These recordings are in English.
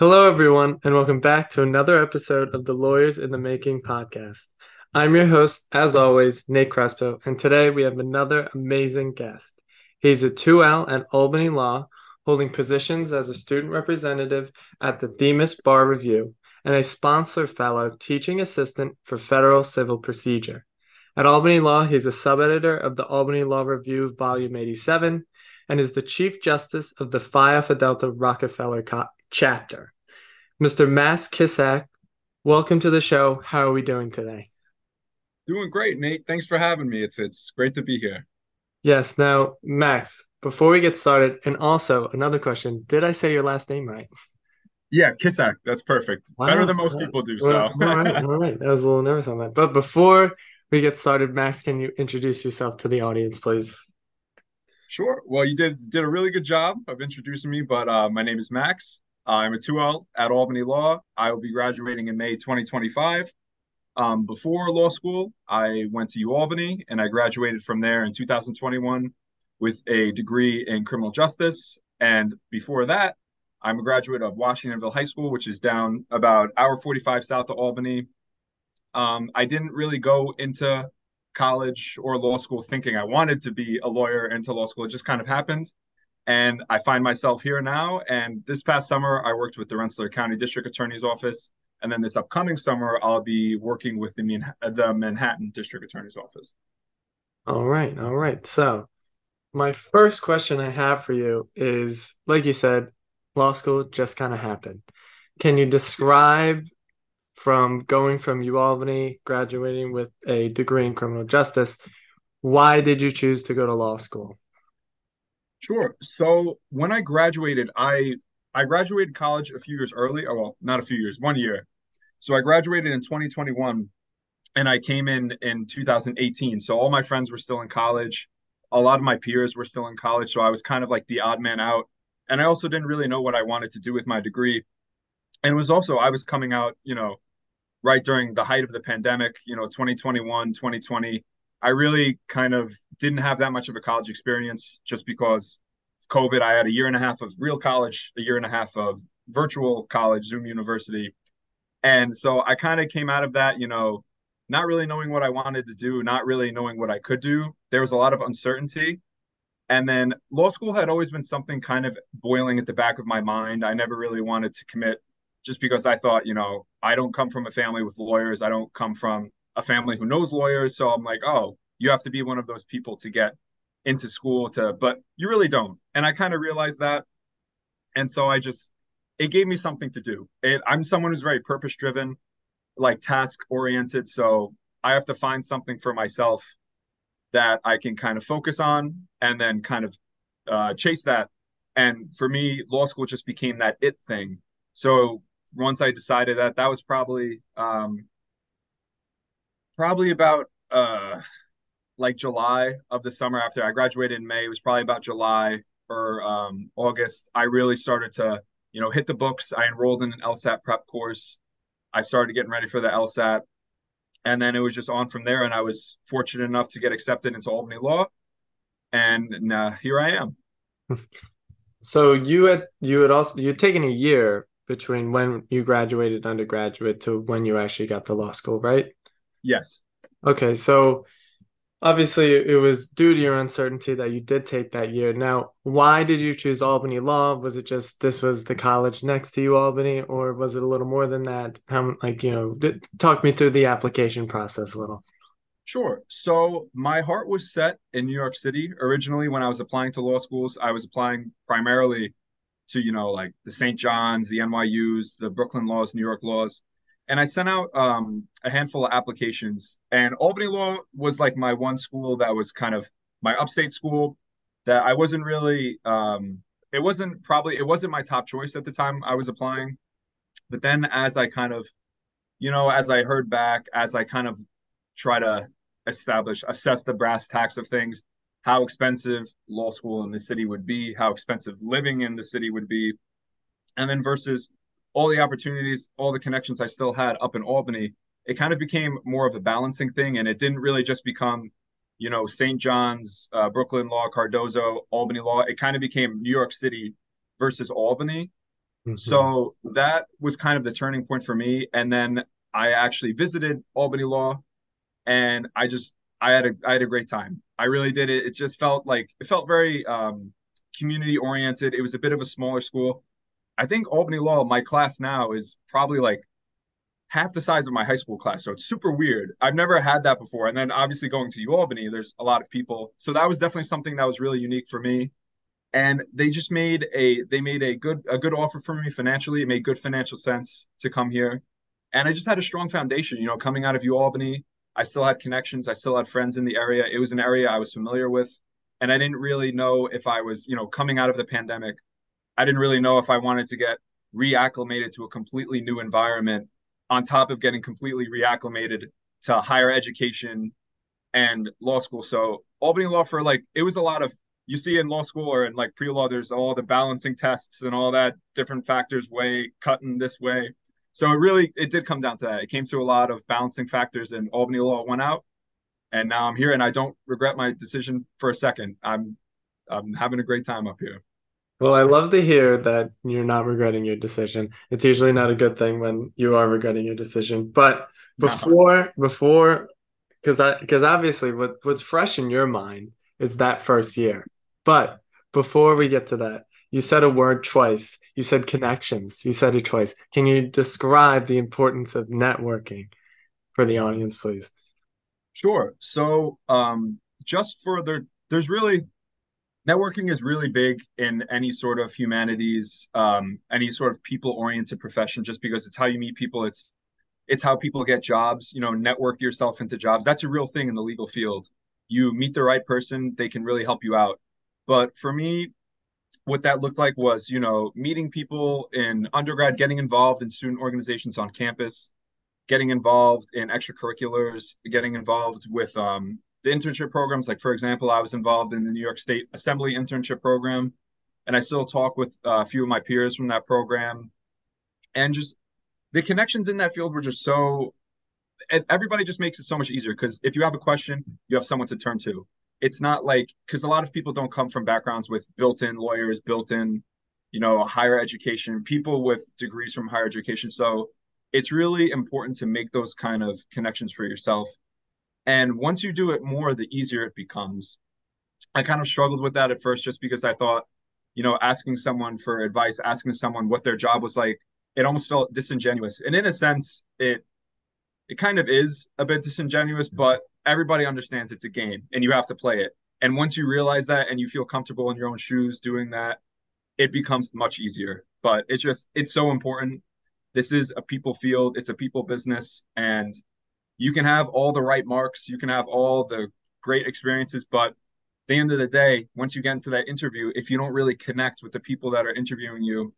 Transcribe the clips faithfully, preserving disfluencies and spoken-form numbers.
Hello, everyone, and welcome back to another episode of the Lawyers in the Making podcast. I'm your host, as always, Nate Crespo, and today we have another amazing guest. He's a two L at Albany Law, holding positions as a student representative at the Themis Bar Review and a sponsor fellow teaching assistant for Federal Civil Procedure. At Albany Law, he's a sub-editor of the Albany Law Review, Volume eighty-seven, and is the Chief Justice of the Phi Alpha Delta Rockefeller Co- Chapter. Mister Max Kissack, welcome to the show. How are we doing today? Doing great, Nate. Thanks for having me. It's it's great to be here. Yes. Now, Max, before we get started, and also another question, did I say your last name right? Yeah, Kissack. That's perfect. Wow. Better than most right. people do. So all right, all right. I was a little nervous on that. But before we get started, Max, can you introduce yourself to the audience, please? Sure. Well, you did did a really good job of introducing me, but uh, my name is Max. I'm a two L at Albany Law. I will be graduating in May twenty twenty-five. Um, before law school, I went to UAlbany, and I graduated from there in two thousand twenty-one with a degree in criminal justice. And before that, I'm a graduate of Washingtonville High School, which is down about hour forty-five south of Albany. Um, I didn't really go into college or law school thinking I wanted to be a lawyer into law school. It just kind of happened. And I find myself here now. And this past summer, I worked with the Rensselaer County District Attorney's Office. And then this upcoming summer, I'll be working with the, Man- the Manhattan District Attorney's Office. All right. All right. So my first question I have for you is, like you said, law school just kind of happened. Can you describe from going from UAlbany, graduating with a degree in criminal justice, why did you choose to go to law school? Sure. So when I graduated, I I graduated college a few years early. Oh, well, not a few years, one year. So I graduated in twenty twenty-one, and I came in in two thousand eighteen. So all my friends were still in college. A lot of my peers were still in college. So I was kind of like the odd man out. And I also didn't really know what I wanted to do with my degree. And it was also, I was coming out, you know, right during the height of the pandemic, you know, twenty twenty-one, twenty twenty. I really kind of didn't have that much of a college experience just because of COVID. I had a year and a half of real college, a year and a half of virtual college, Zoom University. And so I kind of came out of that, you know, not really knowing what I wanted to do, not really knowing what I could do. There was a lot of uncertainty. And then law school had always been something kind of boiling at the back of my mind. I never really wanted to commit just because I thought, you know, I don't come from a family with lawyers. I don't come from a family who knows lawyers. So I'm like, oh, you have to be one of those people to get into school to, but you really don't. And I kind of realized that. And so I just, it gave me something to do. It, I'm someone who's very purpose driven, like task oriented. So I have to find something for myself that I can kind of focus on and then kind of uh, chase that. And for me, law school just became that it thing. So once I decided that, that was probably, um, probably about uh, like July of the summer after I graduated in May. It was probably about July or um, August. I really started to, you know, hit the books. I enrolled in an LSAT prep course. I started getting ready for the LSAT. And then it was just on from there. And I was fortunate enough to get accepted into Albany Law. And uh, here I am. So you had you had also you'd taken a year between when you graduated undergraduate to when you actually got to law school, right? Yes. Okay. So obviously it was due to your uncertainty that you did take that year. Now, why did you choose Albany Law? Was it just this was the college next to UAlbany, or was it a little more than that? How, like, you know, talk me through the application process a little. Sure. So my heart was set in New York City. Originally, when I was applying to law schools, I was applying primarily to, you know, like the Saint John's, the N Y U's, the Brooklyn Laws, New York Laws. And I sent out um, a handful of applications, and Albany Law was like my one school that was kind of my upstate school that I wasn't really, um, it wasn't probably, it wasn't my top choice at the time I was applying. But then as I kind of, you know, as I heard back, as I kind of try to establish, assess the brass tacks of things, how expensive law school in the city would be, how expensive living in the city would be, and then versus all the opportunities, all the connections I still had up in Albany, it kind of became more of a balancing thing. And it didn't really just become, you know, Saint John's, uh, Brooklyn Law, Cardozo, Albany Law. It kind of became New York City versus Albany. Mm-hmm. So that was kind of the turning point for me. And then I actually visited Albany Law, and I just, I had a, I had a great time. I really did it. It just felt like, it felt very um, community oriented. It was a bit of a smaller school. I think Albany Law, my class now is probably like half the size of my high school class. So it's super weird. I've never had that before. And then obviously going to UAlbany, there's a lot of people. So that was definitely something that was really unique for me. And they just made a, they made a good, a good offer for me financially. It made good financial sense to come here. And I just had a strong foundation, you know, coming out of UAlbany. I still had connections. I still had friends in the area. It was an area I was familiar with. And I didn't really know if I was, you know, coming out of the pandemic, I didn't really know if I wanted to get reacclimated to a completely new environment on top of getting completely reacclimated to higher education and law school. So Albany Law, for like, it was a lot of, you see in law school or in like pre-law, there's all the balancing tests and all that different factors way, cutting this way. So it really, it did come down to that. It came to a lot of balancing factors, and Albany Law went out, and now I'm here, and I don't regret my decision for a second. I'm, I'm having a great time up here. Well, I love to hear that you're not regretting your decision. It's usually not a good thing when you are regretting your decision. But before, no. before, because I, because obviously what, what's fresh in your mind is that first year. But before we get to that, you said a word twice. You said connections. You said it twice. Can you describe the importance of networking for the audience, please? Sure. So um, just for the, there's really, networking is really big in any sort of humanities, um, any sort of people-oriented profession, just because it's how you meet people. It's, it's how people get jobs, you know, network yourself into jobs. That's a real thing in the legal field. You meet the right person, they can really help you out. But for me, what that looked like was, you know, meeting people in undergrad, getting involved in student organizations on campus, getting involved in extracurriculars, getting involved with um, the internship programs. Like, for example, I was involved in the New York State Assembly internship program, and I still talk with a few of my peers from that program. And just the connections in that field were just so, everybody just makes it so much easier, because if you have a question, you have someone to turn to. It's not like, because a lot of people don't come from backgrounds with built-in lawyers, built-in, you know, higher education, people with degrees from higher education. So it's really important to make those kind of connections for yourself. And once you do it more, the easier it becomes. I kind of struggled with that at first, just because I thought, you know, asking someone for advice, asking someone what their job was like, it almost felt disingenuous. And in a sense, it it kind of is a bit disingenuous, but everybody understands it's a game and you have to play it. And once you realize that and you feel comfortable in your own shoes doing that, it becomes much easier. But it's just, it's so important. This is a people field. It's a people business. And you can have all the right marks. You can have all the great experiences. But at the end of the day, once you get into that interview, if you don't really connect with the people that are interviewing you,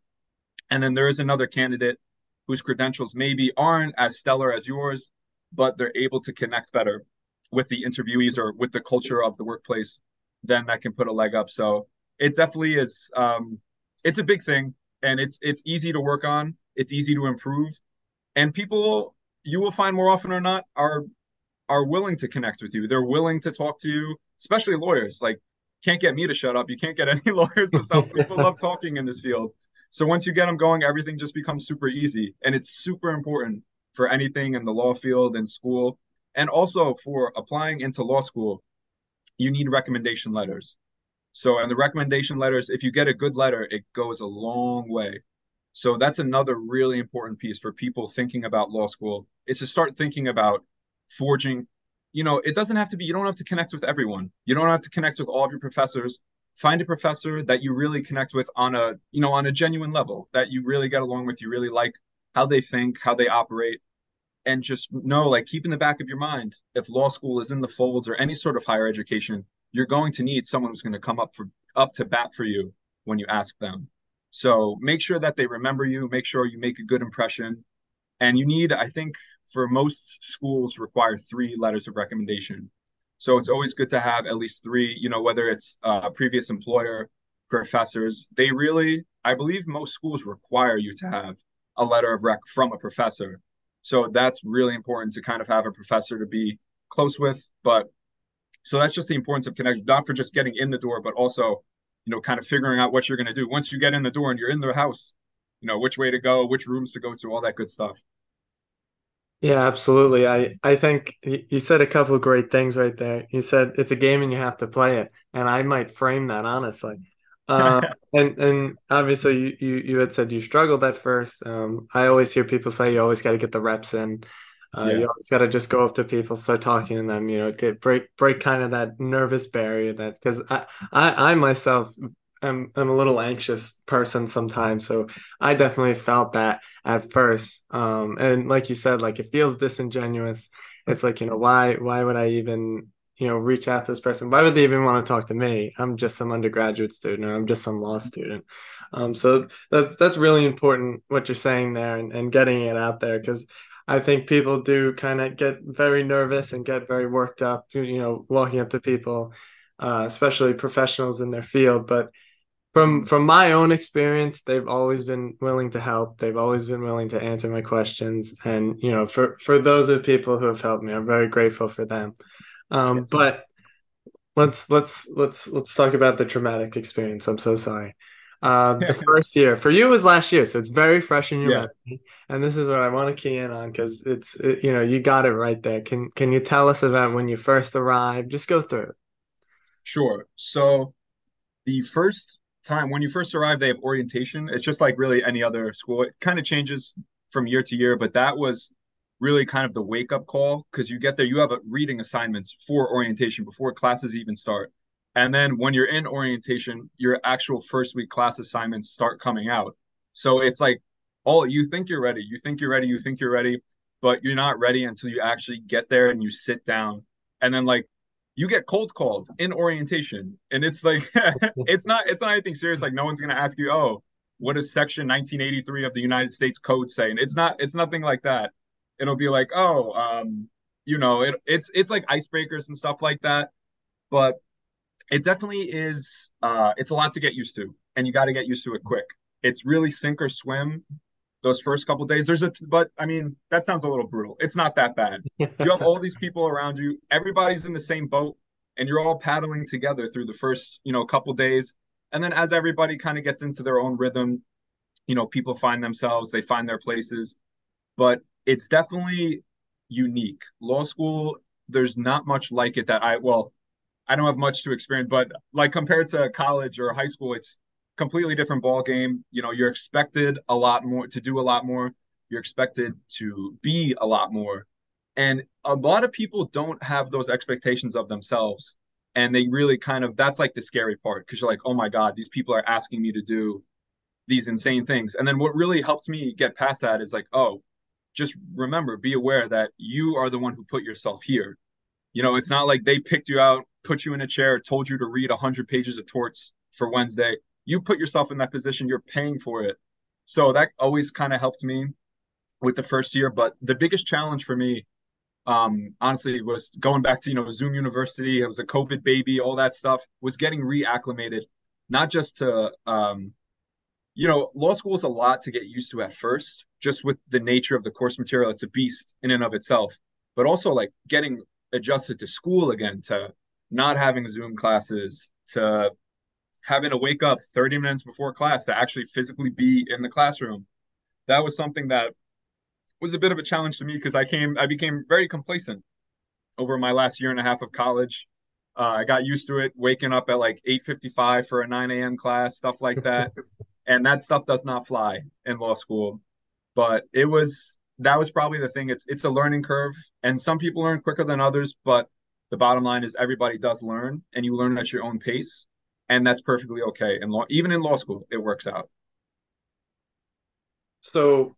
and then there is another candidate whose credentials maybe aren't as stellar as yours, but they're able to connect better with the interviewees or with the culture of the workplace, then that can put a leg up. So it definitely is, um, it's a big thing, and it's it's easy to work on. It's easy to improve. And people, you will find more often or not, are are willing to connect with you. They're willing to talk to you, especially lawyers. Like, can't get me to shut up. You can't get any lawyers to stop. People love talking in this field. So once you get them going, everything just becomes super easy. And it's super important for anything in the law field and school. And also for applying into law school, you need recommendation letters. So in the recommendation letters, if you get a good letter, it goes a long way. So that's another really important piece for people thinking about law school, is to start thinking about forging. You know, it doesn't have to be, you don't have to connect with everyone. You don't have to connect with all of your professors. Find a professor that you really connect with on a, you know, on a genuine level, that you really get along with, you really like how they think, how they operate. And just know, like, keep in the back of your mind, if law school is in the folds or any sort of higher education, you're going to need someone who's going to come up for up to bat for you when you ask them. So make sure that they remember you, make sure you make a good impression. And you need, I think, for most schools require three letters of recommendation. So it's always good to have at least three, you know, whether it's a previous employer, professors, they really, I believe most schools require you to have a letter of rec from a professor. So that's really important to kind of have a professor to be close with. But so that's just the importance of connection, not for just getting in the door, but also, you know, kind of figuring out what you're going to do. Once you get in the door and you're in the house, you know, which way to go, which rooms to go to, all that good stuff. Yeah, absolutely. I, I think you said a couple of great things right there. You said it's a game and you have to play it. And I might frame that, honestly. Uh, and, and obviously, you, you, you had said you struggled at first. Um, I always hear people say you always got to get the reps in. Uh, yeah. You always got to just go up to people, start talking to them, you know, get, break break kind of that nervous barrier. That because I, I, I myself am, am a little anxious person sometimes. So I definitely felt that at first. Um, and like you said, like, it feels disingenuous. It's like, you know, why why would I even, you know, reach out to this person? Why would they even want to talk to me? I'm just some undergraduate student, or I'm just some law student. Um, so that, that's really important, what you're saying there, and, and getting it out there, because I think people do kind of get very nervous and get very worked up, you know, walking up to people, uh, especially professionals in their field. But from from my own experience, they've always been willing to help. They've always been willing to answer my questions. And, you know, for, for those of people who have helped me, I'm very grateful for them. Um, yes. But let's let's let's let's talk about the traumatic experience. I'm so sorry. Uh, the first year for you was last year, so it's very fresh in your yeah. memory. And this is what I want to key in on, because it's it, you know, you got it right there. Can can you tell us about when you first arrived? Just go through it. Sure. So the first time when you first arrive, they have orientation. It's just like really any other school. It kind of changes from year to year, but that was really kind of the wake up call, because you get there, you have a reading assignments for orientation before classes even start. And then when you're in orientation, your actual first week class assignments start coming out. So it's like, all you think you're ready, you think you're ready, you think you're ready, but you're not ready until you actually get there and you sit down. And then, like, you get cold called in orientation. And it's like, it's not it's not anything serious. Like, no one's going to ask you, oh, what does section nineteen eighty-three of the United States Code say? And it's not it's nothing like that. It'll be like, oh, um, you know, it, it's it's like icebreakers and stuff like that. But it definitely is, uh, it's a lot to get used to, and you got to get used to it quick. It's really sink or swim those first couple of days. There's a, but I mean, that sounds a little brutal. It's not that bad. You have all these people around you, everybody's in the same boat, and you're all paddling together through the first, you know, couple of days. And then as everybody kind of gets into their own rhythm, you know, people find themselves, they find their places, but it's definitely unique. Law school, there's not much like it that I, well, I don't have much to experience, but like compared to college or high school, it's completely different ball game. You know, you're expected a lot more to do a lot more. You're expected to be a lot more. And a lot of people don't have those expectations of themselves. And they really kind of, that's like the scary part, because you're like, oh my God, these people are asking me to do these insane things. And then what really helped me get past that is like, oh, just remember, be aware that you are the one who put yourself here. You know, it's not like they picked you out, put you in a chair, told you to read one hundred pages of torts for Wednesday. You put yourself in that position, you're paying for it. So that always kind of helped me with the first year. But the biggest challenge for me, um, honestly, was going back to, you know, Zoom University. I was a COVID baby, all that stuff, was getting reacclimated, not just to, um, you know, law school is a lot to get used to at first, just with the nature of the course material. It's a beast in and of itself, but also like getting adjusted to school again, to not having Zoom classes, to having to wake up thirty minutes before class to actually physically be in the classroom. That was something that was a bit of a challenge to me, because I came, I became very complacent over my last year and a half of college. Uh, I got used to it, waking up at like eight fifty-five for a nine a.m. class, stuff like that. And that stuff does not fly in law school. But it was, that was probably the thing. It's, it's a learning curve, and some people learn quicker than others, but the bottom line is everybody does learn, and you learn at your own pace, and that's perfectly okay. And law, even in law school, it works out. So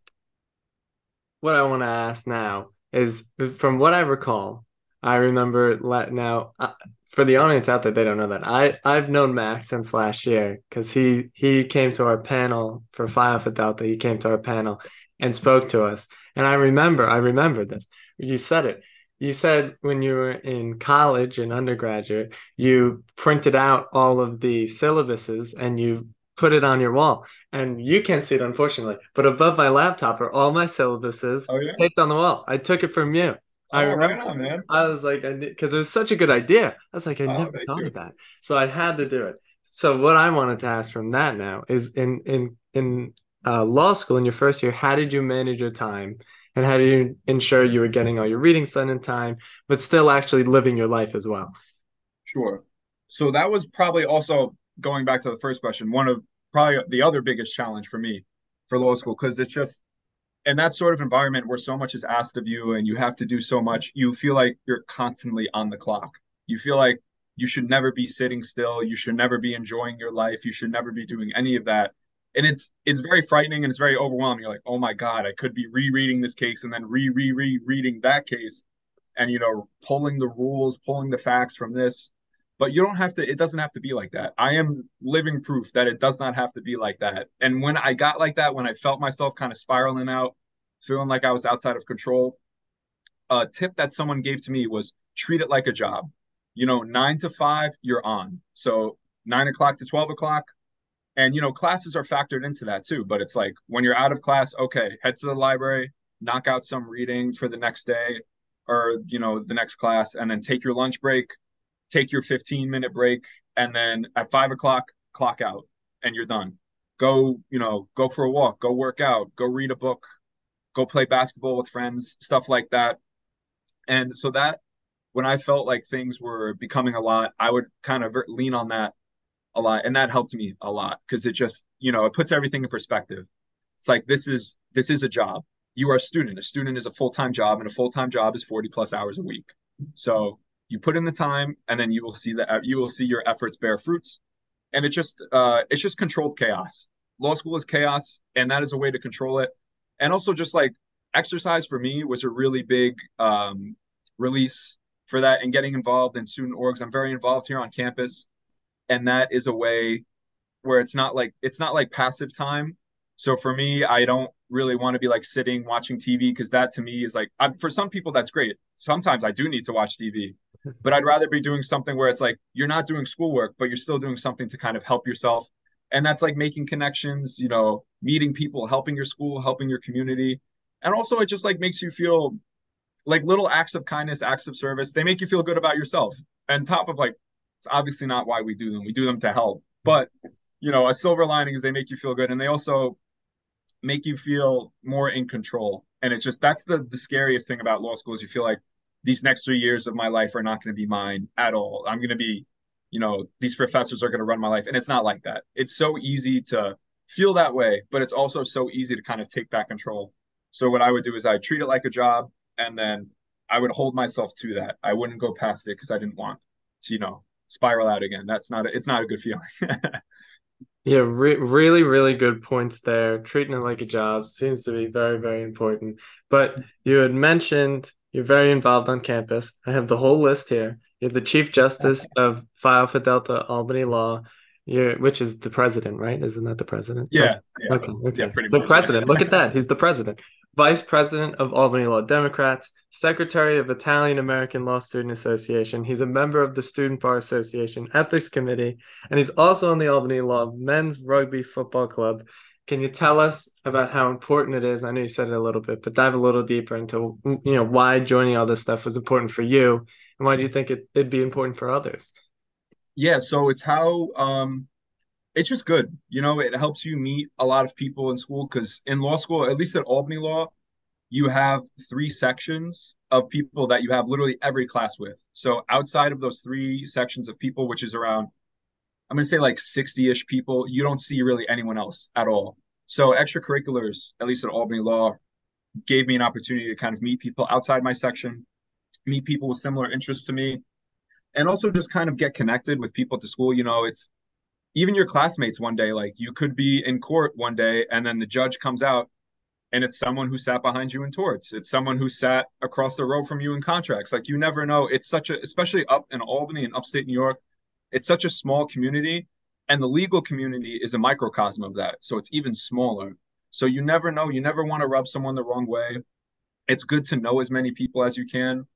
what I want to ask now is, from what I recall, I remember la- now uh, for the audience out there, they don't know that I, I've known Max since last year, because he, he came to our panel for Phi Alpha Delta. He came to our panel and spoke to us. And I remember, I remembered this. You said it. You said when you were in college and undergraduate, you printed out all of the syllabuses and you put it on your wall. And you can't see it, unfortunately, but above my laptop are all my syllabuses oh, yeah? taped on the wall. I took it from you. Oh, I remember, right on, man. I was like, because it was such a good idea. I was like, I oh, never thought you. of that. So I had to do it. So what I wanted to ask from that now is in in in uh, law school in your first year, how did you manage your time? And how did you ensure you were getting all your readings done in time, but still actually living your life as well? Sure. So that was probably also, going back to the first question, one of probably the other biggest challenge for me for law school, because it's just, in that sort of environment where so much is asked of you and you have to do so much, you feel like you're constantly on the clock. You feel like you should never be sitting still. You should never be enjoying your life. You should never be doing any of that. And it's it's very frightening and it's very overwhelming. You're like, oh my God, I could be rereading this case and then re-re-re-reading that case and, you know, pulling the rules, pulling the facts from this. But you don't have to, it doesn't have to be like that. I am living proof that it does not have to be like that. And when I got like that, when I felt myself kind of spiraling out, feeling like I was outside of control, a tip that someone gave to me was treat it like a job. You know, nine to five, you're on. So nine o'clock to twelve o'clock. And, you know, classes are factored into that too. But it's like when you're out of class, okay, head to the library, knock out some reading for the next day or, you know, the next class, and then take your lunch break, take your fifteen minute break. And then at five o'clock, clock out and you're done. Go, you know, go for a walk, go work out, go read a book, go play basketball with friends, stuff like that. And so that when I felt like things were becoming a lot, I would kind of lean on that a lot. And that helped me a lot because it just, you know, it puts everything in perspective. It's like, this is, this is a job. You are a student. A student is a full-time job, and a full-time job is forty plus hours a week. So you put in the time and then you will see that you will see your efforts bear fruits. And it's just, uh, it's just controlled chaos. Law school is chaos, and that is a way to control it. And also just like exercise for me was a really big um, release for that, and getting involved in student orgs. I'm very involved here on campus. And that is a way where it's not like, it's not like passive time. So for me, I don't really want to be like sitting, watching T V, because that to me is like, I'm, for some people, that's great. Sometimes I do need to watch T V, but I'd rather be doing something where it's like, you're not doing schoolwork, but you're still doing something to kind of help yourself. And that's like making connections, you know, meeting people, helping your school, helping your community. And also it just like makes you feel like little acts of kindness, acts of service. They make you feel good about yourself. And top of like, it's obviously not why we do them. We do them to help. But, you know, a silver lining is they make you feel good, and they also make you feel more in control. And it's just, that's the, the scariest thing about law school is you feel like these next three years of my life are not going to be mine at all. I'm going to be, you know, these professors are going to run my life. And it's not like that. It's so easy to feel that way, but it's also so easy to kind of take back control. So what I would do is I treat it like a job, and then I would hold myself to that. I wouldn't go past it because I didn't want to, you know, spiral out again. That's not, a, it's not a good feeling. Yeah, re- really, really good points there. Treating it like a job seems to be very, very important. But you had mentioned you're very involved on campus. I have the whole list here. You're the Chief Justice of Phi Alpha Delta Albany Law, you're, which is the president, right? Isn't that the president? Yeah. yeah. Okay. okay. Yeah, so much. President, look at that. He's the president. Vice President of Albany Law Democrats, Secretary of Italian-American Law Student Association. He's a member of the Student Bar Association Ethics Committee, and he's also on the Albany Law Men's Rugby Football Club. Can you tell us about how important it is? I know you said it a little bit, but dive a little deeper into, you know, why joining all this stuff was important for you, and why do you think it, it'd be important for others? Yeah, so it's how... Um... It's just good. You know, it helps you meet a lot of people in school, because in law school, at least at Albany Law, you have three sections of people that you have literally every class with. So outside of those three sections of people, which is around, I'm going to say like sixty-ish people, you don't see really anyone else at all. So extracurriculars, at least at Albany Law, gave me an opportunity to kind of meet people outside my section, meet people with similar interests to me, and also just kind of get connected with people at the school. You know, it's even your classmates one day, like you could be in court one day and then the judge comes out and it's someone who sat behind you in torts. It's someone who sat across the row from you in contracts. Like you never know. It's such a, especially up in Albany and upstate New York, it's such a small community, and the legal community is a microcosm of that. So it's even smaller. So you never know. You never want to rub someone the wrong way. It's good to know as many people as you can,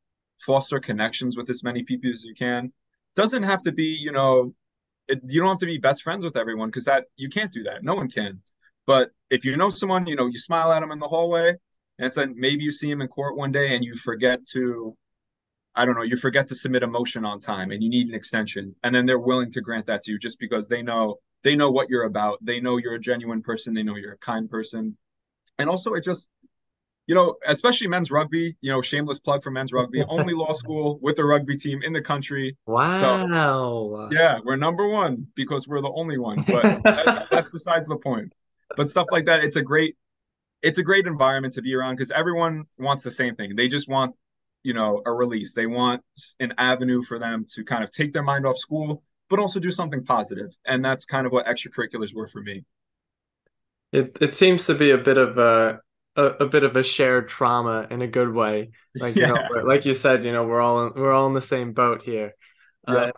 foster connections with as many people as you can. Doesn't have to be, you know, It, you don't have to be best friends with everyone, because that you can't do that. No one can. But if you know someone, you know, you smile at them in the hallway, and it's like maybe you see him in court one day and you forget to, I don't know, you forget to submit a motion on time and you need an extension. And then they're willing to grant that to you just because they know they know what you're about. They know you're a genuine person. They know you're a kind person. And also, it just, you know, especially men's rugby, you know, shameless plug for men's rugby, only law school with a rugby team in the country. Wow. So, yeah, we're number one because we're the only one. But that's, that's besides the point. But stuff like that, it's a great, it's a great environment to be around because everyone wants the same thing. They just want, you know, a release. They want an avenue for them to kind of take their mind off school, but also do something positive. And that's kind of what extracurriculars were for me. It it seems to be a bit of a a, a bit of a shared trauma in a good way. Like yeah. you know, like you said, you know, we're all we're all in the same boat here. Yeah. Uh,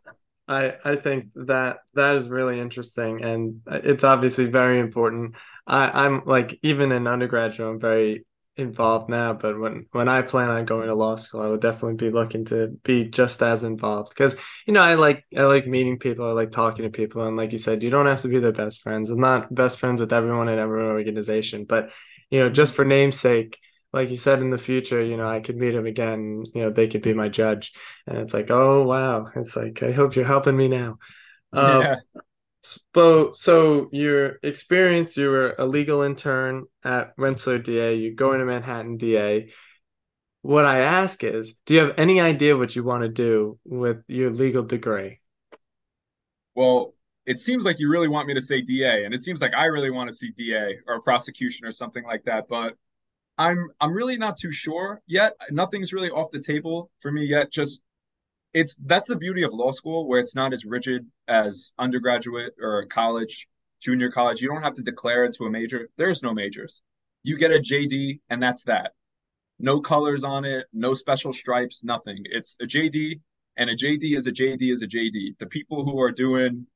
I I think that that is really interesting, and it's obviously very important. I, I'm like, even in undergraduate, I'm very involved now, but when when I plan on going to law school, I would definitely be looking to be just as involved, because you know I like I like meeting people, I like talking to people, and like you said, you don't have to be their best friends. I'm not best friends with everyone in every organization, but you know, just for namesake, like you said, in the future, you know, I could meet them again, you know, they could be my judge, and it's like, oh wow, it's like, I hope you're helping me now. Um, yeah. So, so your experience, you were a legal intern at Rensselaer D A, you go into Manhattan D A. What I ask is, do you have any idea what you want to do with your legal degree? Well, it seems like you really want me to say D A, and it seems like I really want to see D A or prosecution or something like that, but I'm I'm really not too sure yet. Nothing's really off the table for me yet. Just It's that's the beauty of law school, where it's not as rigid as undergraduate or college, junior college. You don't have to declare into a major. There's no majors. You get a J D and that's that. No colors on it, no special stripes, nothing. It's a J D, and a J D is a J D is a J D. The people who are doing,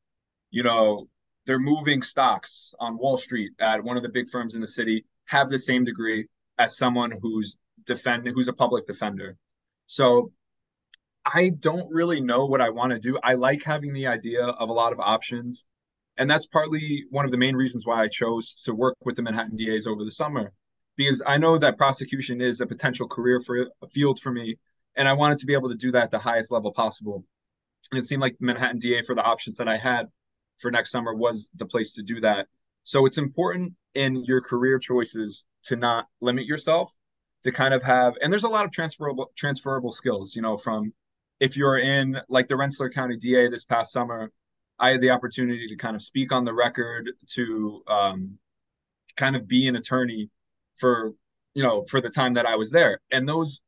you know, they're moving stocks on Wall Street at one of the big firms in the city have the same degree as someone who's defend who's a public defender. So I don't really know what I want to do. I like having the idea of a lot of options. And that's partly one of the main reasons why I chose to work with the Manhattan D As over the summer, because I know that prosecution is a potential career for a field for me. And I wanted to be able to do that at the highest level possible. And it seemed like the Manhattan D A, for the options that I had for next summer, was the place to do that. So it's important in your career choices to not limit yourself, to kind of have, and there's a lot of transferable transferable skills, you know, from, if you're in like the Rensselaer County D A this past summer, I had the opportunity to kind of speak on the record, to um, kind of be an attorney for, you know, for the time that I was there. And those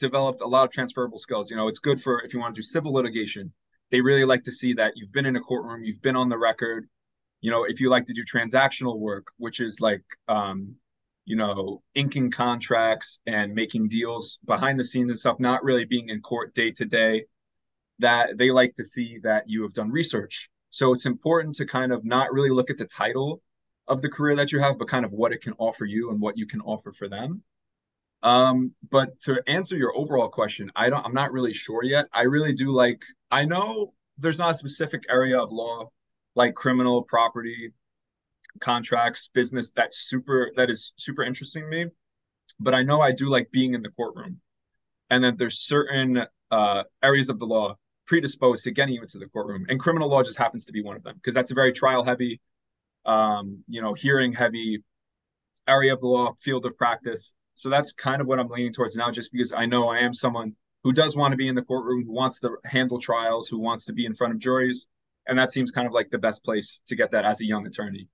developed a lot of transferable skills. You know, it's good for if you want to do civil litigation. They really like to see that you've been in a courtroom, you've been on the record. You know, if you like to do transactional work, which is like, um, you know, inking contracts and making deals behind the scenes and stuff, not really being in court day to day, that they like to see that you have done research. So it's important to kind of not really look at the title of the career that you have, but kind of what it can offer you and what you can offer for them. Um, but to answer your overall question, I don't, I'm not really sure yet. I really do like, I know there's not a specific area of law, like criminal, property, contracts, business, that's super that is super interesting to me, but I know I do like being in the courtroom, and that there's certain uh areas of the law predisposed to getting you into the courtroom, and criminal law just happens to be one of them, because that's a very trial heavy, um you know hearing heavy area of the law, field of practice. So that's kind of what I'm leaning towards now, just because I know I am someone who does want to be in the courtroom, who wants to handle trials, who wants to be in front of juries, and that seems kind of like the best place to get that as a young attorney.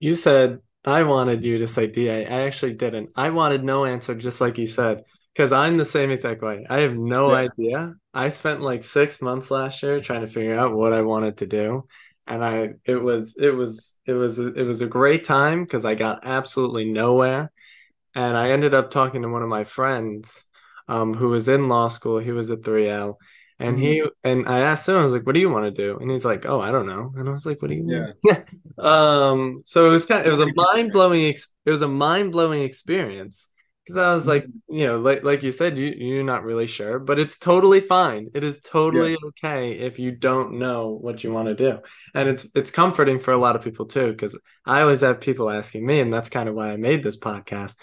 You said I wanted you to say D A. I actually didn't. I wanted no answer, just like you said, because I'm the same exact way. I have no yeah. idea. I spent like six months last year trying to figure out what I wanted to do, and I it was it was it was it was a great time because I got absolutely nowhere, and I ended up talking to one of my friends, um, who was in law school. He was a three L. And he and I asked him, I was like, "What do you want to do?" And he's like, "Oh, I don't know." And I was like, "What do you mean?" Yeah. um. So it was kind of, it was a mind blowing. Ex- it was a mind blowing experience, because I was like, you know, like like you said, you you're not really sure, but it's totally fine. It is totally yeah. okay if you don't know what you want to do, and it's it's comforting for a lot of people too, because I always have people asking me, and that's kind of why I made this podcast,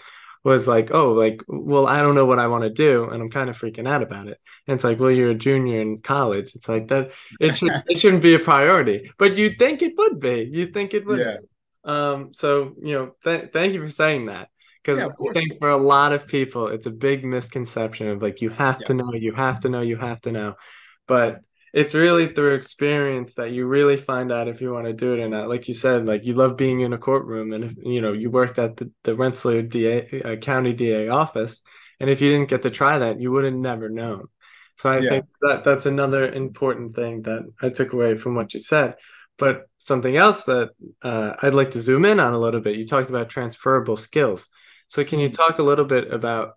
was like, oh, like, well, I don't know what I want to do. And I'm kind of freaking out about it. And it's like, well, you're a junior in college. It's like that. It, should, it shouldn't be a priority, but you think it would be. You think it would. Yeah. Um, so, you know, th- thank you for saying that. Because yeah, I think for a lot of people, it's a big misconception of like, you have yes. to know, you have to know, you have to know. But it's really through experience that you really find out if you want to do it or not. Like you said, like you love being in a courtroom and, if, you know, you worked at the, the Rensselaer D A, uh, County D A office. And if you didn't get to try that, you would have never known. So I yeah. think that that's another important thing that I took away from what you said. But something else that uh, I'd like to zoom in on a little bit, you talked about transferable skills. So can you talk a little bit about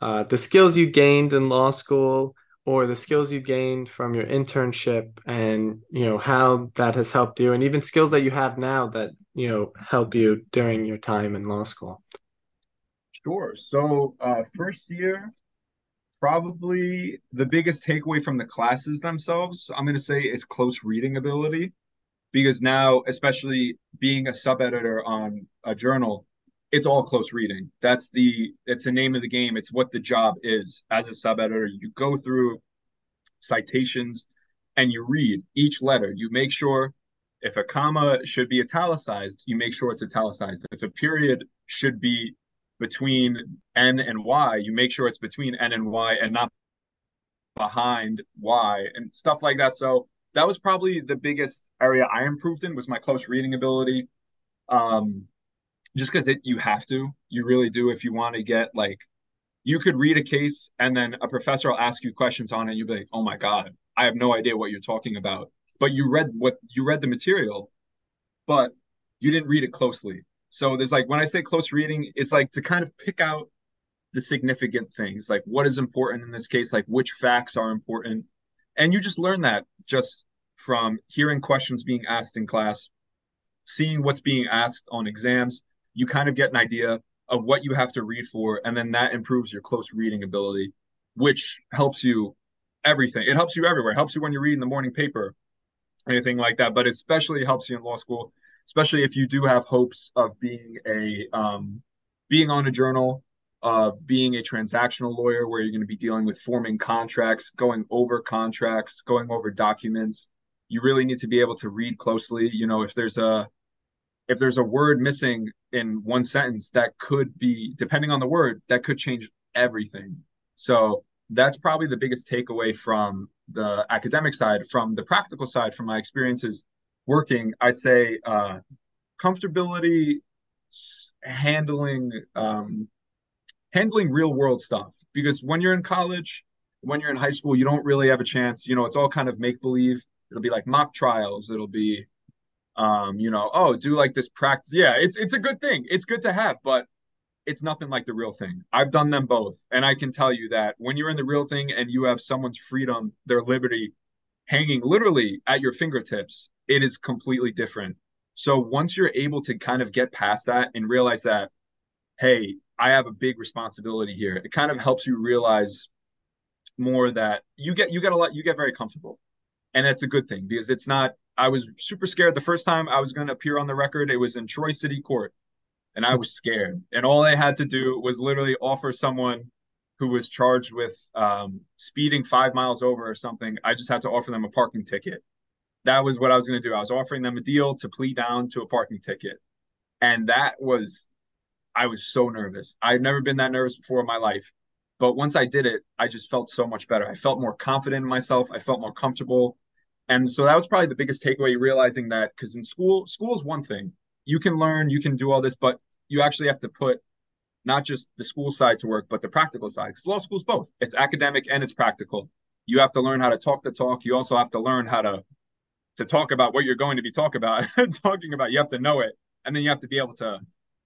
uh, the skills you gained in law school or the skills you gained from your internship and, you know, how that has helped you and even skills that you have now that, you know, help you during your time in law school? Sure. So uh, first year, probably the biggest takeaway from the classes themselves, I'm going to say, is close reading ability, because now, especially being a sub-editor on a journal, it's all close reading. That's the it's the name of the game. It's what the job is as a sub-editor. You go through citations and you read each letter. You make sure if a comma should be italicized, you make sure it's italicized. If a period should be between N and Y, you make sure it's between N and Y and not behind Y and stuff like that. So that was probably the biggest area I improved in was my close reading ability. Um, Just because it, you have to, you really do. If you want to get like, you could read a case and then a professor will ask you questions on it. You'll be like, oh my God, I have no idea what you're talking about. But you read what you read the material, but you didn't read it closely. So there's like, when I say close reading, it's like to kind of pick out the significant things, like what is important in this case, like which facts are important. And you just learn that just from hearing questions being asked in class, seeing what's being asked on exams. You kind of get an idea of what you have to read for, and then that improves your close reading ability, which helps you everything. It helps you everywhere. It helps you when you're reading the morning paper, anything like that, but especially helps you in law school, especially if you do have hopes of being a um, being on a journal, uh, being a transactional lawyer where you're going to be dealing with forming contracts, going over contracts, going over documents. You really need to be able to read closely. You know, if there's a If there's a word missing in one sentence, that could be, depending on the word, that could change everything. So that's probably the biggest takeaway from the academic side. From the practical side, from my experiences working, I'd say uh, comfortability handling um, handling real world stuff. Because when you're in college, when you're in high school, you don't really have a chance. You know, it's all kind of make believe. It'll be like mock trials. It'll be Um, you know, oh, do like this practice. Yeah, it's it's a good thing. It's good to have, but it's nothing like the real thing. I've done them both. And I can tell you that when you're in the real thing and you have someone's freedom, their liberty hanging literally at your fingertips, it is completely different. So once you're able to kind of get past that and realize that, hey, I have a big responsibility here, it kind of helps you realize more that you get you get a lot, you get very comfortable. And that's a good thing, because it's not, I was super scared the first time I was going to appear on the record. It was in Troy City Court, and I was scared. And all I had to do was literally offer someone who was charged with um, speeding five miles over or something. I just had to offer them a parking ticket. That was what I was going to do. I was offering them a deal to plead down to a parking ticket. And that was, I was so nervous. I've never been that nervous before in my life. But once I did it, I just felt so much better. I felt more confident in myself. I felt more comfortable. And so that was probably the biggest takeaway, realizing that, because in school, school is one thing. You can learn, you can do all this, but you actually have to put not just the school side to work, but the practical side. Because law school is both. It's academic and it's practical. You have to learn how to talk the talk. You also have to learn how to, to talk about what you're going to be talk about, talking about. You have to know it. And then you have to be able to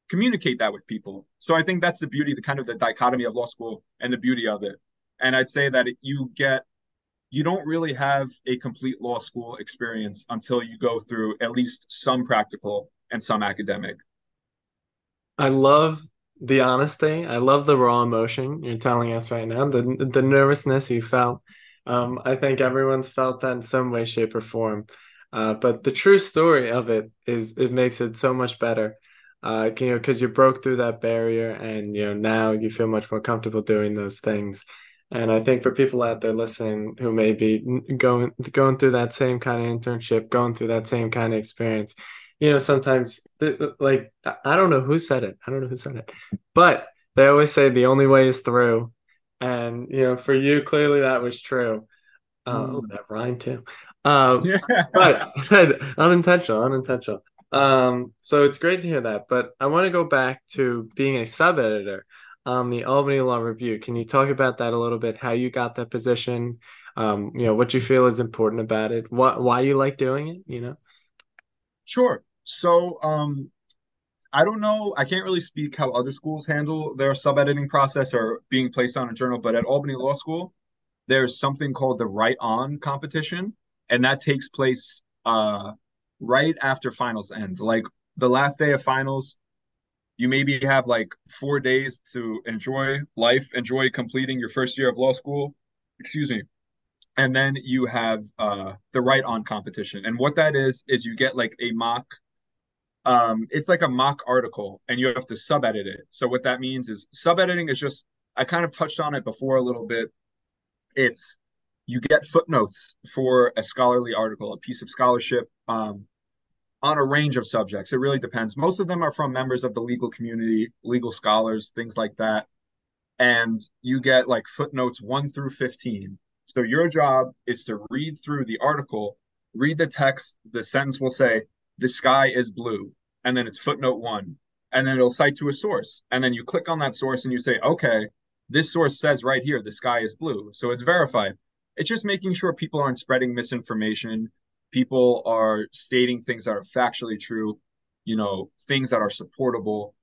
communicate that with people. So I think that's the beauty, the kind of the dichotomy of law school and the beauty of it. And I'd say that you get You don't really have a complete law school experience until you go through at least some practical and some academic. I love the honesty. I love the raw emotion you're telling us right now, the the nervousness you felt. Um, I think everyone's felt that in some way, shape, or form. Uh, but the true story of it is it makes it so much better. uh, you know, because you broke through that barrier, and you know now you feel much more comfortable doing those things. And I think for people out there listening who may be going going through that same kind of internship, going through that same kind of experience, you know, sometimes, like, I don't know who said it. I don't know who said it, but they always say the only way is through. And, you know, for you, clearly that was true. Uh, mm. Oh, that rhymed too. Um, yeah. But unintentional, unintentional. Um, so it's great to hear that. But I want to go back to being a sub-editor on the Albany Law Review. Can you talk about that a little bit, how you got that position, um, you know, what you feel is important about it, wh- why you like doing it, you know? Sure. So um, I don't know, I can't really speak how other schools handle their sub-editing process or being placed on a journal, but at Albany Law School, there's something called the write-on competition, and that takes place uh, right after finals end. Like the last day of finals, you maybe have like four days to enjoy life, enjoy completing your first year of law school, excuse me. And then you have uh, the write-on competition. And what that is, is you get like a mock, um, it's like a mock article, and you have to sub-edit it. So what that means is sub-editing is just, I kind of touched on it before a little bit. It's, you get footnotes for a scholarly article, a piece of scholarship, um, on a range of subjects. It really depends. Most of them are from members of the legal community, legal scholars, things like that. And you get like footnotes one through fifteen. So your job is to read through the article, read the text. The sentence will say, the sky is blue. And then it's footnote one. And then it'll cite to a source. And then you click on that source and you say, okay, this source says right here, the sky is blue. So it's verified. It's just making sure people aren't spreading misinformation. People are stating things that are factually true, you know, things that are supportable.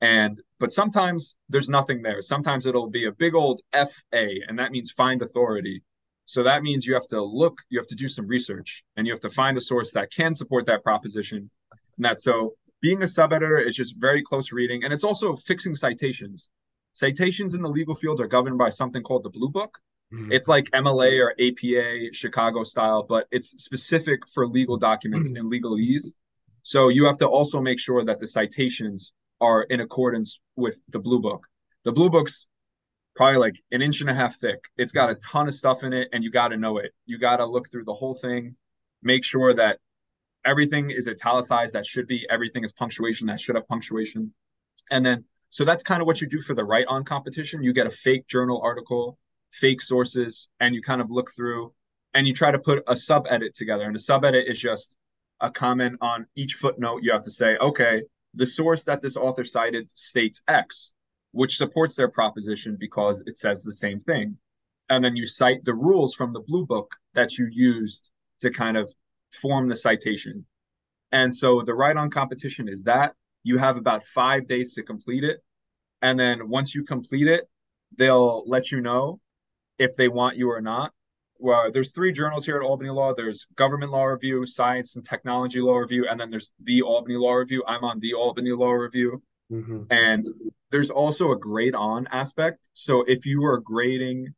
And but sometimes there's nothing there. Sometimes it'll be a big old F A, and that means find authority. So that means you have to look, you have to do some research, and you have to find a source that can support that proposition. And that, so being a sub-editor is just very close reading. And it's also fixing citations. Citations in the legal field are governed by something called the Blue Book. It's like M L A or A P A, Chicago style, but it's specific for legal documents and legalese. So you have to also make sure that the citations are in accordance with the Blue Book. The Blue Book's probably like an inch and a half thick. It's got a ton of stuff in it, and you got to know it. You got to look through the whole thing, make sure that everything is italicized that should be, everything is punctuation that should have punctuation. And then, so that's kind of what you do for the write-on competition. You get a fake journal article, fake sources, and you kind of look through and you try to put a sub edit together. And a sub edit is just a comment on each footnote. You have to say, okay, the source that this author cited states X, which supports their proposition because it says the same thing. And then you cite the rules from the Blue Book that you used to kind of form the citation. And so the write-on competition is that you have about five days to complete it. And then once you complete it, they'll let you know if they want you or not. Well, there's three journals here at Albany Law. There's Government Law Review, Science and Technology Law Review, and then there's the Albany Law Review. I'm on the Albany Law Review. Mm-hmm. And there's also a grade on aspect. So if you are grading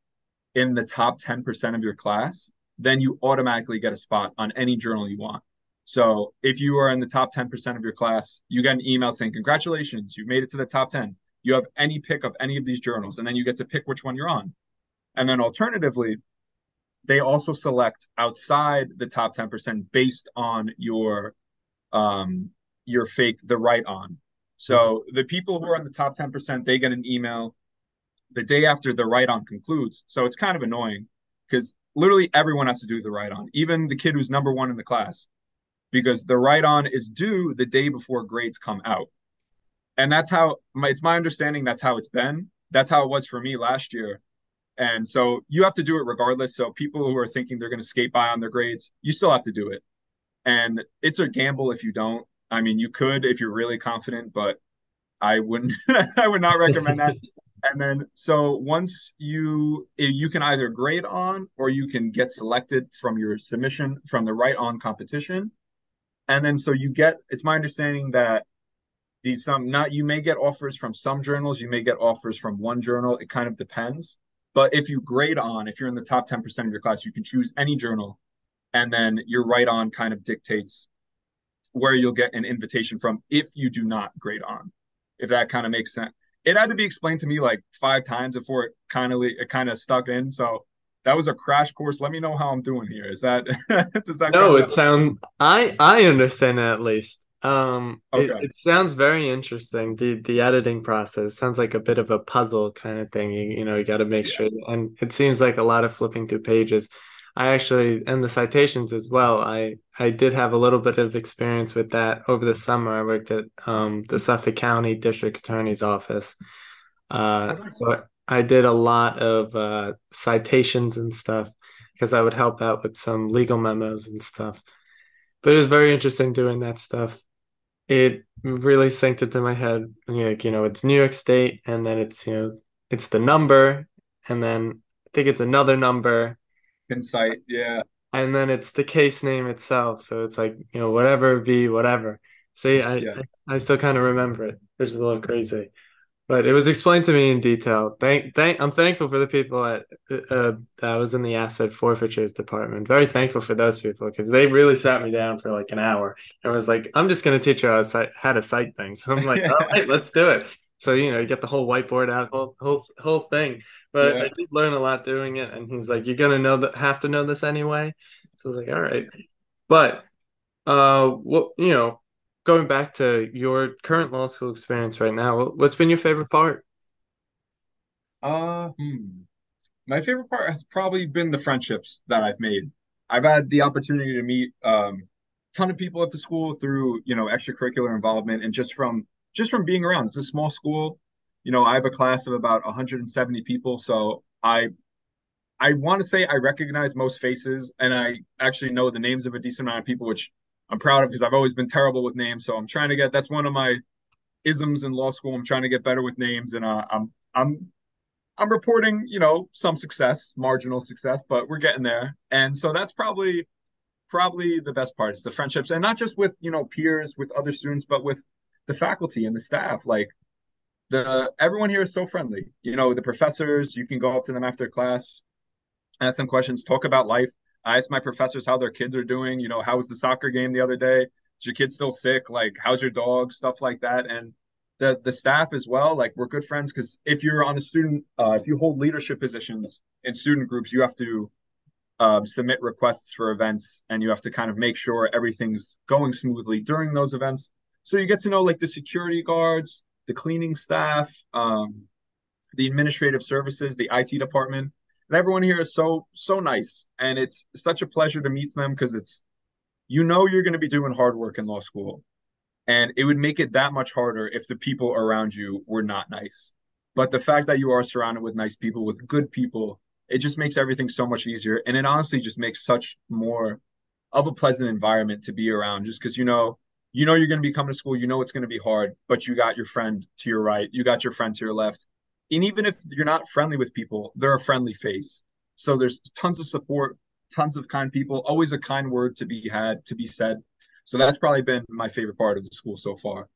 in the top ten percent of your class, then you automatically get a spot on any journal you want. So if you are in the top ten percent of your class, you get an email saying, congratulations, you've made it to the top ten. You have any pick of any of these journals, and then you get to pick which one you're on. And then alternatively, they also select outside the top ten percent based on your um, your fake, the write-on. So the people who are in the top ten percent, they get an email the day after the write-on concludes. So it's kind of annoying because literally everyone has to do the write-on, even the kid who's number one in the class, because the write-on is due the day before grades come out. And that's how, my, it's my understanding that's how it's been. That's how it was for me last year. And so you have to do it regardless. So people who are thinking they're going to skate by on their grades, you still have to do it. And it's a gamble if you don't. I mean, you could if you're really confident, but I wouldn't, I would not recommend that. And then, so once you, you can either grade on or you can get selected from your submission from the write-on competition. And then, so you get, it's my understanding that these some not you may get offers from some journals, you may get offers from one journal, it kind of depends. But if you grade on, if you're in the top ten percent of your class, you can choose any journal, and then your write-on kind of dictates where you'll get an invitation from if you do not grade on, if that kind of makes sense. It had to be explained to me like five times before it kind of it kind of stuck in. So that was a crash course. Let me know how I'm doing here. Is that does that? No, it sounds. I I understand it at least. Um, okay. it, it sounds very interesting. The the editing process sounds like a bit of a puzzle kind of thing. You, you know, you got to make yeah. sure. And it seems like a lot of flipping through pages. I actually, and the citations as well. I I did have a little bit of experience with that over the summer. I worked at um, the Suffolk County District Attorney's Office. Uh, so I did a lot of uh, citations and stuff because I would help out with some legal memos and stuff. But it was very interesting doing that stuff. It really sank into my head. Like, you know, it's New York State, and then it's, you know, it's the number, and then I think it's another number. Insight, yeah. And then it's the case name itself. So it's like, you know, whatever be whatever. See, I, yeah. I I still kind of remember it, which is a little crazy. But it was explained to me in detail. Thank, thank. I'm thankful for the people at, uh, that was in the asset forfeitures department. Very thankful for those people because they really sat me down for like an hour. And was like, I'm just going to teach you how to cite, how to cite things. So I'm like, all right, let's do it. So, you know, you get the whole whiteboard out, whole whole, whole thing. But yeah. I did learn a lot doing it. And he's like, you're going to know that, have to know this anyway. So I was like, all right. But, uh, well, you know, going back to your current law school experience right now, what's been your favorite part? Uh, hmm. My favorite part has probably been the friendships that I've made. I've had the opportunity to meet um, a ton of people at the school through, you know, extracurricular involvement and just from just from being around. It's a small school. You know, I have a class of about one hundred seventy people. So I I want to say I recognize most faces, and I actually know the names of a decent amount of people, which I'm proud of because I've always been terrible with names. So I'm trying to get, that's one of my isms in law school. I'm trying to get better with names. And uh, I'm I'm I'm reporting, you know, some success, marginal success, but we're getting there. And so that's probably probably the best part is the friendships, and not just with, you know, peers, with other students, but with the faculty and the staff. Like the everyone here is so friendly. You know, the professors, you can go up to them after class, ask them questions, talk about life. I asked my professors how their kids are doing. You know, how was the soccer game the other day? Is your kid still sick? Like, how's your dog? Stuff like that. And the the staff as well. Like, we're good friends because if you're on a student, uh, if you hold leadership positions in student groups, you have to uh, submit requests for events, and you have to kind of make sure everything's going smoothly during those events. So you get to know like the security guards, the cleaning staff, um, the administrative services, the I T department. And everyone here is so, so nice. And it's such a pleasure to meet them because it's, you know, you're going to be doing hard work in law school. And it would make it that much harder if the people around you were not nice. But the fact that you are surrounded with nice people, with good people, it just makes everything so much easier. And it honestly just makes such more of a pleasant environment to be around, just because, you know, you know, you're going to be coming to school, you know, it's going to be hard, but you got your friend to your right, you got your friend to your left. And even if you're not friendly with people, they're a friendly face. So there's tons of support, tons of kind people, always a kind word to be had, to be said. So that's probably been my favorite part of the school so far.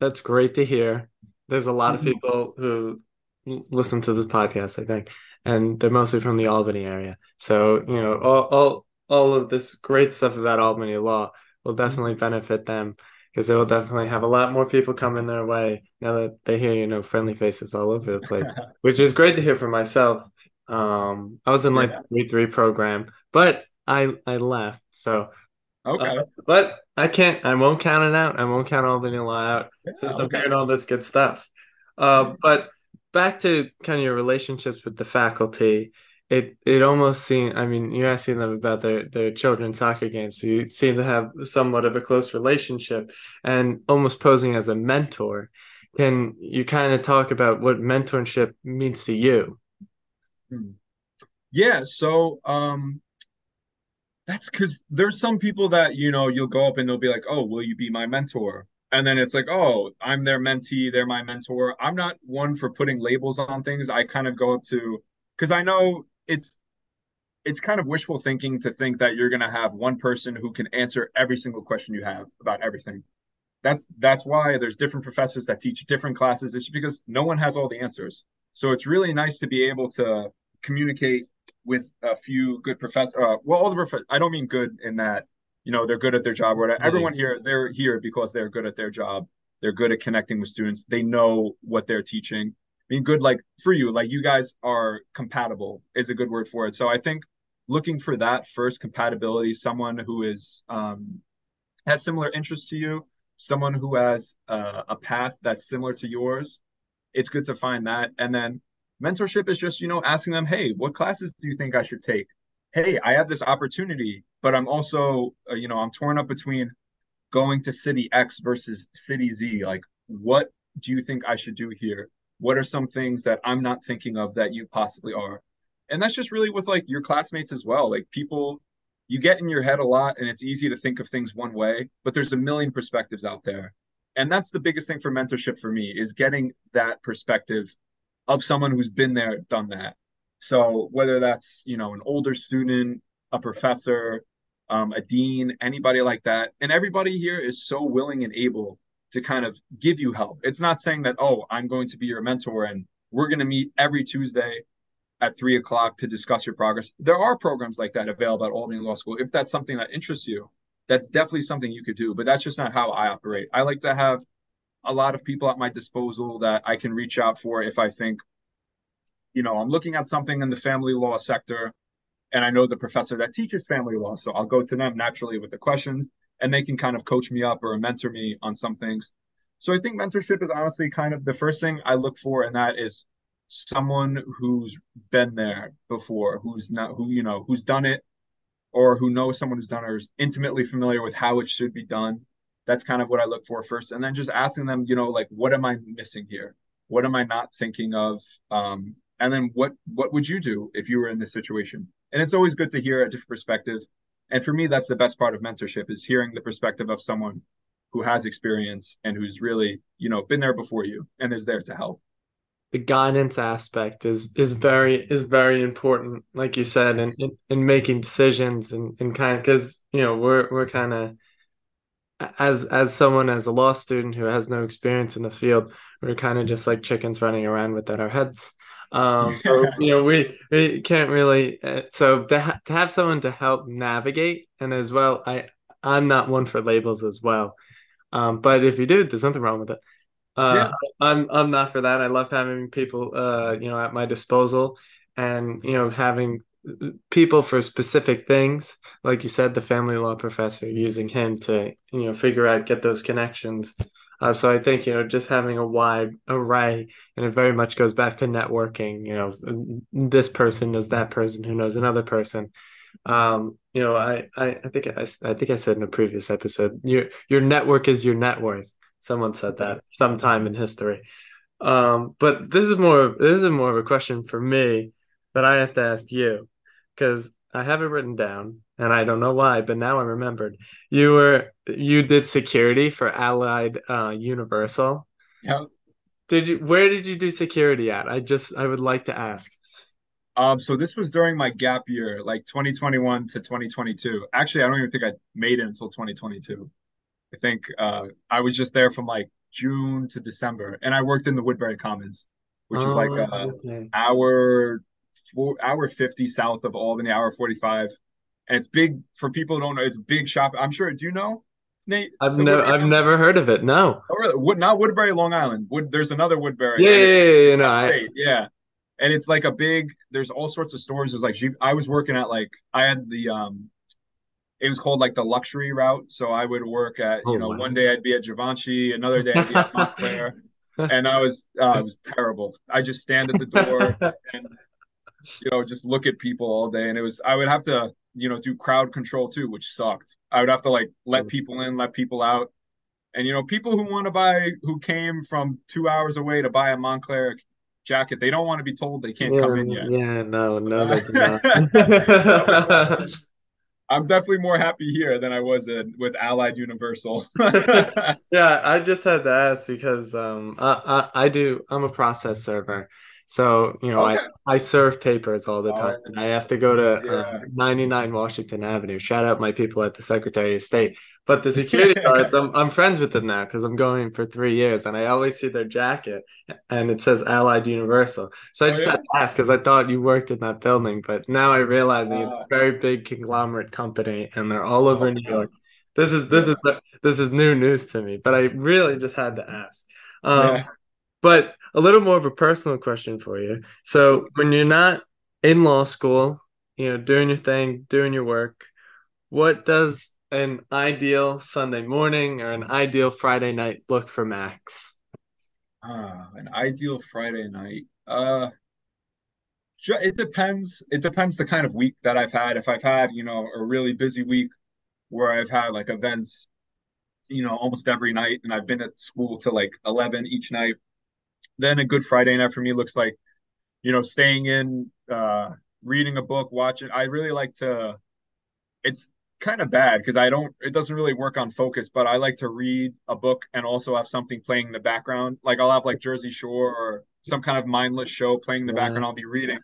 That's great to hear. There's a lot of people who listen to this podcast, I think, and they're mostly from the Albany area. So, you know, all all, all of this great stuff about Albany law will definitely benefit them, because they will definitely have a lot more people coming their way now that they hear, you know, friendly faces all over the place, which is great to hear for myself. Um, I was in like yeah. the grade three program, but I I left. So, okay. Uh, but I can't, I won't count it out. I won't count Albany Law out yeah, since okay. I'm hearing all this good stuff. Uh, but back to kind of your relationships with the faculty. It it almost seemed, I mean, you're asking them about their, their children's soccer games, so you seem to have somewhat of a close relationship and almost posing as a mentor. Can you kind of talk about what mentorship means to you? Yeah, so um, that's because there's some people that, you know, you'll go up and they'll be like, oh, will you be my mentor? And then it's like, oh, I'm their mentee, they're my mentor. I'm not one for putting labels on things. I kind of go up to, because I know, It's it's kind of wishful thinking to think that you're going to have one person who can answer every single question you have about everything. That's that's why there's different professors that teach different classes. It's because no one has all the answers. So it's really nice to be able to communicate with a few good professors. Uh, well, all the prof- I don't mean good in that you know, they're good at their job. Or everyone here, they're here because they're good at their job. They're good at connecting with students. They know what they're teaching. I mean, good, like for you, like you guys are compatible is a good word for it. So I think looking for that first compatibility, someone who is um, has similar interests to you, someone who has uh, a path that's similar to yours. It's good to find that. And then mentorship is just, you know, asking them, hey, what classes do you think I should take? Hey, I have this opportunity, but I'm also, uh, you know, I'm torn up between going to city X versus city Z. Like, what do you think I should do here? What are some things that I'm not thinking of that you possibly are? And that's just really with like your classmates as well. Like people, you get in your head a lot and it's easy to think of things one way, but there's a million perspectives out there. And that's the biggest thing for mentorship for me is getting that perspective of someone who's been there, done that. So whether that's, you know, an older student, a professor, um, a dean, anybody like that. And everybody here is so willing and able to kind of give you help. It's not saying that, oh, I'm going to be your mentor and we're going to meet every Tuesday at three o'clock to discuss your progress. There are programs like that available at Albany Law School. If that's something that interests you, that's definitely something you could do, but that's just not how I operate. I like to have a lot of people at my disposal that I can reach out for if I think, you know, I'm looking at something in the family law sector and I know the professor that teaches family law. So I'll go to them naturally with the questions and they can kind of coach me up or mentor me on some things. So I think mentorship is honestly kind of the first thing I look for. And that is someone who's been there before, who's not, who, you know, who's done it, or who knows someone who's done it or is intimately familiar with how it should be done. That's kind of what I look for first. And then just asking them, you know, like, what am I missing here? What am I not thinking of? Um, and then what what would you do if you were in this situation? And it's always good to hear a different perspective. And for me, that's the best part of mentorship is hearing the perspective of someone who has experience and who's really, you know, been there before you and is there to help. The guidance aspect is is very is very important, like you said, in, in, in making decisions and, and kind of because, you know, we're we're kind of as as someone as a law student who has no experience in the field, we're kind of just like chickens running around without our heads. Um, so, you know, we, we can't really uh, so to, ha- to have someone to help navigate. And as well, I I'm not one for labels as well. Um, but if you do, there's nothing wrong with it. Uh, yeah. I'm I'm not for that. I love having people, uh, you know, at my disposal, and you know, having people for specific things. Like you said, the family law professor, using him to you know figure out, get those connections. Uh, so I think you know, just having a wide array, and it very much goes back to networking. You know, this person knows that person who knows another person. Um, you know, I I, I think I, I think I said in a previous episode, your your network is your net worth. Someone said that sometime in history. Um, but this is more of, this is more of a question for me that I have to ask you, because I have it written down and I don't know why, but now I remembered. You were you did security for Allied uh, Universal. Yep. Did you where did you do security at? I just I would like to ask. Um, so this was during my gap year, like twenty twenty-one to twenty twenty-two. Actually, I don't even think I made it until twenty twenty-two. I think uh, I was just there from like June to December, and I worked in the Woodbury Commons, which oh, is like a okay. hour, four, hour fifty south of Albany, hour forty-five, and it's big for people who don't know. It's a big shop. I'm sure. Do you know, Nate? I've never, I've Commons? never heard of it. No. Oh, really? Wood, not Woodbury, Long Island. Wood, there's another Woodbury. Yeah, yeah, yeah, no, I... yeah. And it's like a big. There's all sorts of stores. There's like I was working at like I had the um. It was called like the luxury route. So I would work at, you oh, know, wow. one day I'd be at Givenchy, another day I'd be at Montclair. And I was, uh, I was terrible. I just stand at the door and, you know, just look at people all day. And it was, I would have to, you know, do crowd control too, which sucked. I would have to like let people in, let people out. And, you know, people who want to buy, who came from two hours away to buy a Montclair jacket, they don't want to be told they can't yeah, come in yet. Yeah, no, no, they cannot. I'm definitely more happy here than I was in, with Allied Universal. Yeah, I just had to ask because um, I, I, I do. I'm a process server, So, you know, okay. I, I serve papers all the time, all right. and I have to go to yeah. uh, ninety-nine Washington Avenue. Shout out my people at the Secretary of State. But the security guards, I'm, I'm friends with them now because I'm going for three years, and I always see their jacket, and it says Allied Universal. So I just oh, yeah. had to ask because I thought you worked in that building, but now I realize it's uh, a very big conglomerate company, and they're all over oh, New York. This is this yeah. is the, this is new news to me, but I really just had to ask. Um, yeah. But a little more of a personal question for you. So when you're not in law school, you know, doing your thing, doing your work, what does an ideal Sunday morning or an ideal Friday night look for Max? Ah, uh, an ideal Friday night. Uh, it depends. It depends the kind of week that I've had. If I've had, you know, a really busy week where I've had like events, you know, almost every night, and I've been at school till like eleven each night, then a good Friday night for me looks like, you know, staying in, uh, reading a book, watching. I really like to, it's kind of bad because I don't, it doesn't really work on focus, but I like to read a book and also have something playing in the background. Like I'll have like Jersey Shore or some kind of mindless show playing in the background. I'll be reading.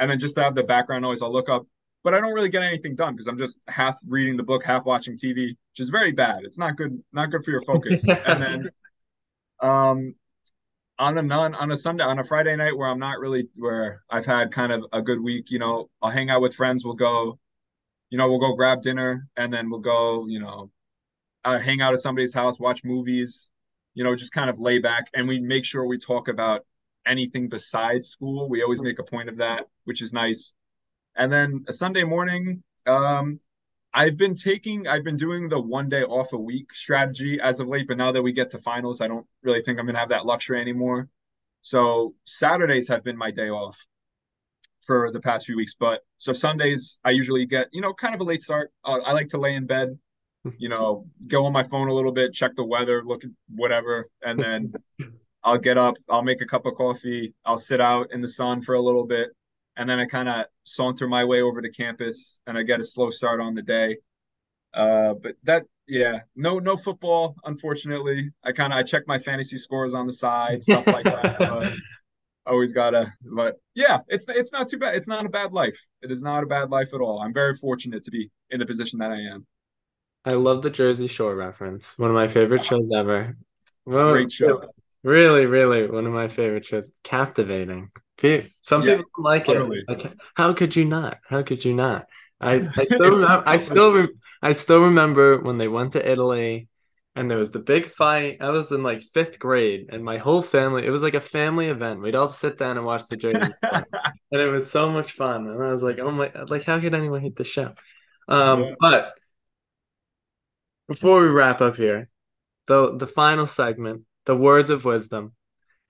And then just to have the background noise, I'll look up, but I don't really get anything done because I'm just half reading the book, half watching T V, which is very bad. It's not good, not good for your focus. And then, um, On a non on a Sunday on a Friday night where I'm not really where I've had kind of a good week, you know, I'll hang out with friends. We'll go, you know, we'll go grab dinner, and then we'll go, you know, uh, hang out at somebody's house, watch movies, you know, just kind of lay back. And we make sure we talk about anything besides school. We always make a point of that, which is nice. And then a Sunday morning, um, I've been taking, I've been doing the one day off a week strategy as of late, but now that we get to finals, I don't really think I'm going to have that luxury anymore. So Saturdays have been my day off for the past few weeks. But so Sundays, I usually get, you know, kind of a late start. Uh, I like to lay in bed, you know, go on my phone a little bit, check the weather, look at whatever. And then I'll get up, I'll make a cup of coffee. I'll sit out in the sun for a little bit. And then I kind of saunter my way over to campus, and I get a slow start on the day. Uh, but that, yeah, no, no football, unfortunately. I kind of I check my fantasy scores on the side, stuff like that. But always gotta. But yeah, it's it's not too bad. It's not a bad life. It is not a bad life at all. I'm very fortunate to be in the position that I am. I love the Jersey Shore reference. One of my favorite shows ever. One Great show. Really, really, one of my favorite shows. Captivating. Some yeah, people don't like totally. it. Like, how could you not? How could you not? I, I still remember, I still re- I still remember when they went to Italy, and there was the big fight. I was in like fifth grade, and my whole family. It was like a family event. We'd all sit down and watch the Jersey Shore, and it was so much fun. And I was like, oh my, like how could anyone hate the show? Um, yeah. But before we wrap up here, the the final segment, the words of wisdom.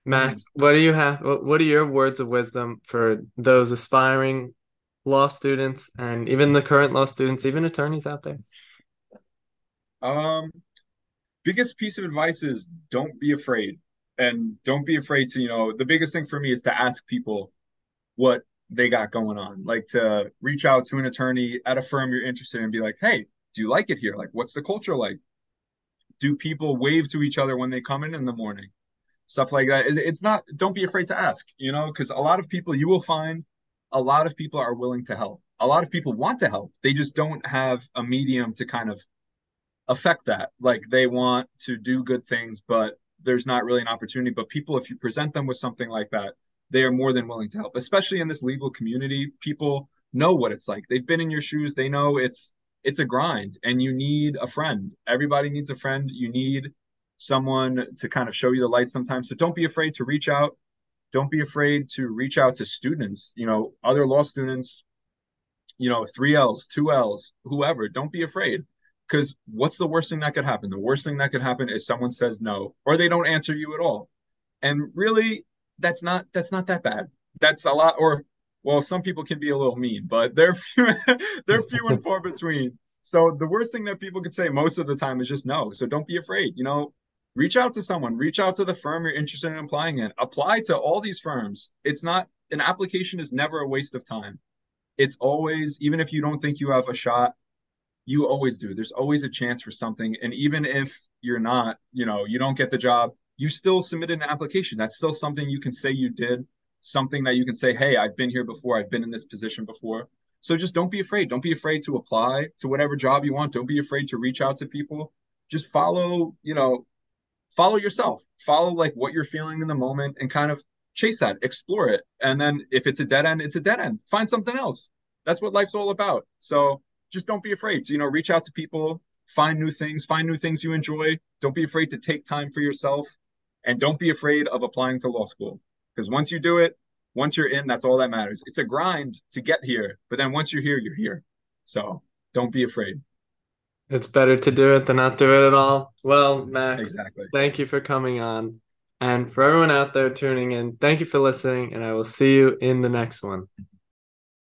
Max, what do you have? What are your words of wisdom for those aspiring law students and even the current law students, even attorneys out there? Um, biggest piece of advice is don't be afraid, and don't be afraid to, you know, the biggest thing for me is to ask people what they got going on, like to reach out to an attorney at a firm you're interested in and be like, hey, do you like it here? Like, what's the culture like? Do people wave to each other when they come in in the morning? Stuff like that. It's not, don't be afraid to ask, you know, because a lot of people, you will find a lot of people are willing to help. A lot of people want to help. They just don't have a medium to kind of affect that. Like they want to do good things, but there's not really an opportunity. But people, if you present them with something like that, they are more than willing to help, especially in this legal community. People know what it's like. They've been in your shoes. They know it's, it's a grind, and you need a friend. Everybody needs a friend. You need someone to kind of show you the light sometimes. So don't be afraid to reach out. Don't be afraid to reach out to students, you know, other law students, you know, three L's, two L's, whoever. Don't be afraid, because what's the worst thing that could happen? The worst thing that could happen is someone says no, or they don't answer you at all. And really, that's not, that's not that bad. That's a lot, or, well, some people can be a little mean, but they're few, they're few and far between. So the worst thing that people could say most of the time is just no. So don't be afraid, you know. Reach out to someone, reach out to the firm you're interested in applying in, apply to all these firms. It's not, an application is never a waste of time. It's always, even if you don't think you have a shot, you always do. There's always a chance for something. And even if you're not, you know, you don't get the job, you still submitted an application. That's still something you can say you did. something that you can say, hey, I've been here before, I've been in this position before. So just don't be afraid. Don't be afraid to apply to whatever job you want. Don't be afraid to reach out to people. Just follow, you know, follow yourself, follow like what you're feeling in the moment and kind of chase that, explore it. And then if it's a dead end, it's a dead end, find something else. That's what life's all about. So just don't be afraid to, you know, reach out to people, find new things, find new things you enjoy. Don't be afraid to take time for yourself, and don't be afraid of applying to law school. Because once you do it, once you're in, that's all that matters. It's a grind to get here, but then once you're here, you're here. So don't be afraid. It's better to do it than not do it at all. Well, Max, exactly. Thank you for coming on. And for everyone out there tuning in, thank you for listening, and I will see you in the next one.